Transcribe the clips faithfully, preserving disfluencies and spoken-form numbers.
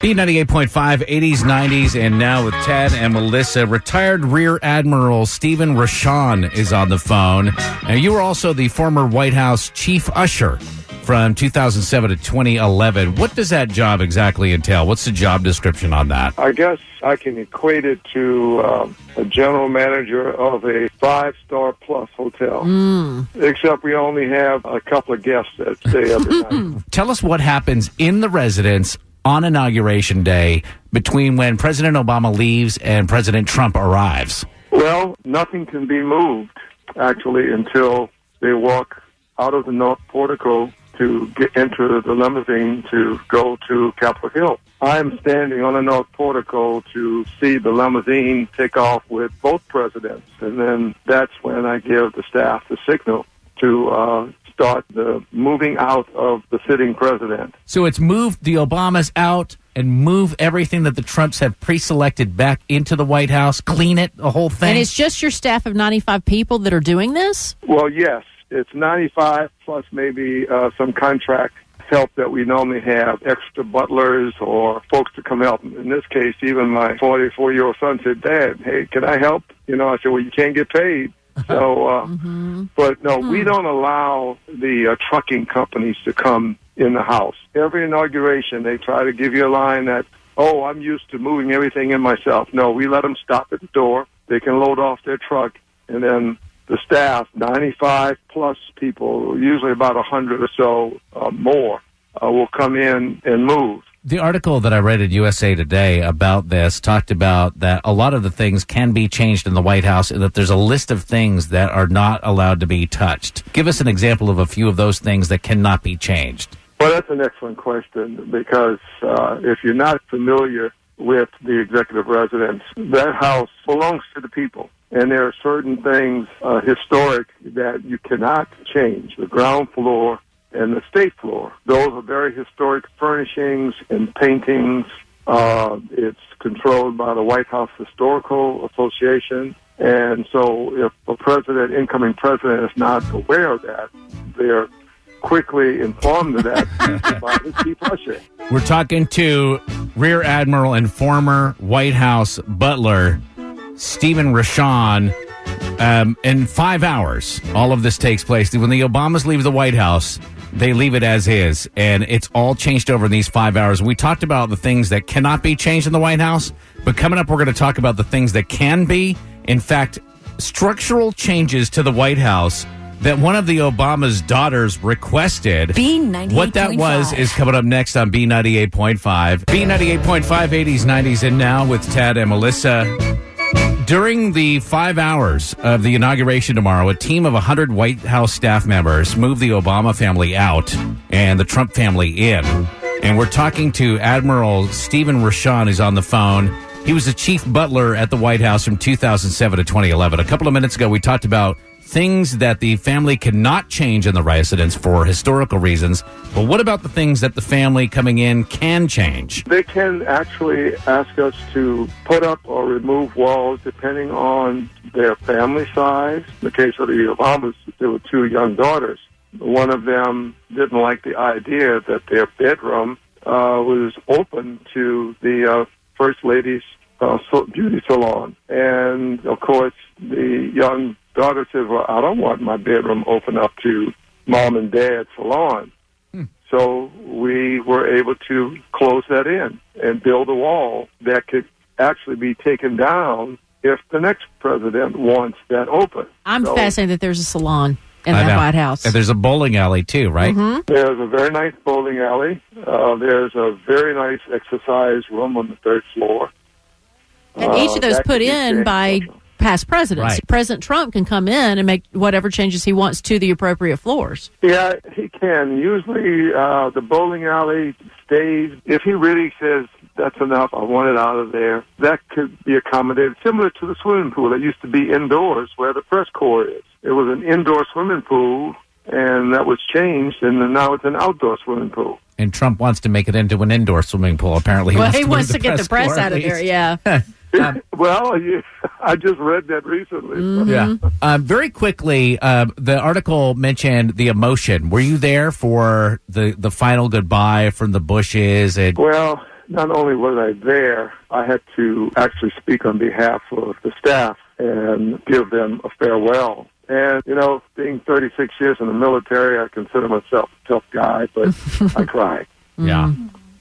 B ninety-eight point five, eighties, nineties, and now with Tad and Melissa. Retired Rear Admiral Stephen Rochon is on the phone. Now, you were also the former White House Chief Usher from two thousand seven to twenty eleven. What does that job exactly entail? What's the job description on that? I guess I can equate it to um, a general manager of a five-star plus hotel, mm. except we only have a couple of guests that stay every night. Tell us what happens in the residence on Inauguration Day between when President Obama leaves and President Trump arrives? Well, nothing can be moved, actually, until they walk out of the North Portico to get into the limousine to go to Capitol Hill. I'm standing on the North Portico to see the limousine take off with both presidents, and then that's when I give the staff the signal to uh start the moving out of the sitting president. So it's moved the Obamas out and move everything that the Trumps have pre-selected back into the White House, clean it, the whole thing. And it's just your staff of ninety-five people that are doing this? Well, yes. It's ninety-five plus maybe uh, some contract help that we normally have, extra butlers or folks to come help. In this case, even my forty-four-year-old son said, Dad, hey, can I help? You know, I said, well, you can't get paid. So, uh, mm-hmm. but no, mm. we don't allow the uh, trucking companies to come in the house. Every inauguration, they try to give you a line that, oh, I'm used to moving everything in myself. No, we let them stop at the door. They can load off their truck, and then the staff, ninety-five plus people, usually about one hundred or so uh, more, uh, will come in and move. The article that I read at U S A Today about this talked about that a lot of the things can be changed in the White House and that there's a list of things that are not allowed to be touched. Give us an example of a few of those things that cannot be changed. Well, that's an excellent question because uh, if you're not familiar with the executive residence, that house belongs to the people. And there are certain things uh, historic that you cannot change. The ground floor and the state floor. Those are very historic furnishings and paintings. Uh, it's controlled by the White House Historical Association. And so if a president, incoming president, is not aware of that, they're quickly informed of that by his chief usher. We're talking to Rear Admiral and former White House butler, Stephen Rochon. Um, in five hours, all of this takes place. When the Obamas leave the White House, they leave it as is, and it's all changed over in these five hours. We talked about the things that cannot be changed in the White House, but coming up, we're going to talk about the things that can be. In fact, structural changes to the White House that one of the Obama's daughters requested. B ninety-eight point five. What that was is coming up next on B ninety-eight point five. B ninety-eight point five, eighties, nineties, and now with Tad and Melissa. During the five hours of the inauguration tomorrow, a team of one hundred White House staff members moved the Obama family out and the Trump family in. And we're talking to Admiral Stephen Rochon, who's on the phone. He was the chief butler at the White House from two thousand seven to twenty eleven. A couple of minutes ago, we talked about things that the family cannot change in the residence for historical reasons. But what about the things that the family coming in can change? They can actually ask us to put up or remove walls depending on their family size. In the case of the Obamas, there were two young daughters. One of them didn't like the idea that their bedroom uh, was open to the uh, First Lady's uh, beauty salon. And, of course, the young daughter says, well, I don't want my bedroom open up to Mom and Dad's salon. Hmm. So we were able to close that in and build a wall that could actually be taken down if the next president wants that open. I'm so fascinated that there's a salon in I that know. White House. And there's a bowling alley, too, right? Mm-hmm. There's a very nice bowling alley. Uh, there's a very nice exercise room on the third floor. And uh, each of those put in by past presidents. Right. President Trump can come in and make whatever changes he wants to the appropriate floors. Yeah, he can. Usually uh, the bowling alley stays. If he really says, that's enough, I want it out of there, that could be accommodated. Similar to the swimming pool that used to be indoors where the press corps is. It was an indoor swimming pool, and that was changed, and now it's an outdoor swimming pool. And Trump wants to make it into an indoor swimming pool, apparently. He well, wants he to wants to get the press out of there, yeah. Um, well, yeah, I just read that recently. Mm-hmm. Yeah. Um, very quickly, uh, the article mentioned the emotion. Were you there for the, the final goodbye from the Bushes? And- well, Not only was I there, I had to actually speak on behalf of the staff and give them a farewell. And, you know, being thirty-six years in the military, I consider myself a tough guy, but I cried. Yeah.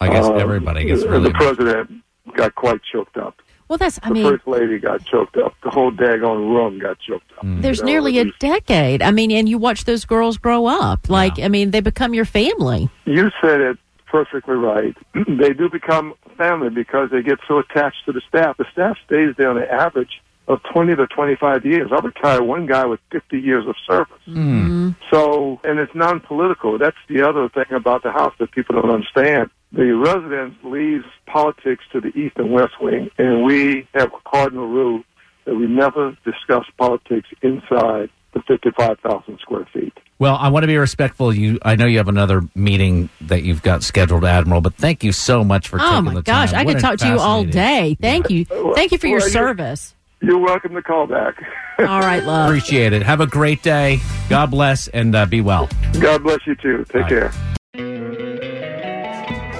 I guess um, everybody gets really... The president got quite choked up. Well, that's, I the mean... The first lady got choked up. The whole daggone room got choked up. Mm. There's you know, nearly a decade. I mean, and you watch those girls grow up. Like, yeah. I mean, they become your family. You said it perfectly right. They do become family because they get so attached to the staff. The staff stays there on the average of twenty to twenty-five years. I'll retire one guy with fifty years of service. Mm-hmm. So, and it's non-political. That's the other thing about the House that people don't understand. The residents leaves politics to the East and West Wing, and we have a cardinal rule that we never discuss politics inside the fifty-five thousand square feet. Well, I want to be respectful. You, I know you have another meeting that you've got scheduled, Admiral, but thank you so much for oh taking the gosh, time. Oh, my gosh. I what could talk to you all day. Thank yeah. you. Thank you for well, your well, service. You're welcome to call back. All right, love. Appreciate it. Have a great day. God bless, and uh, be well. God bless you, too. Take Bye. Care.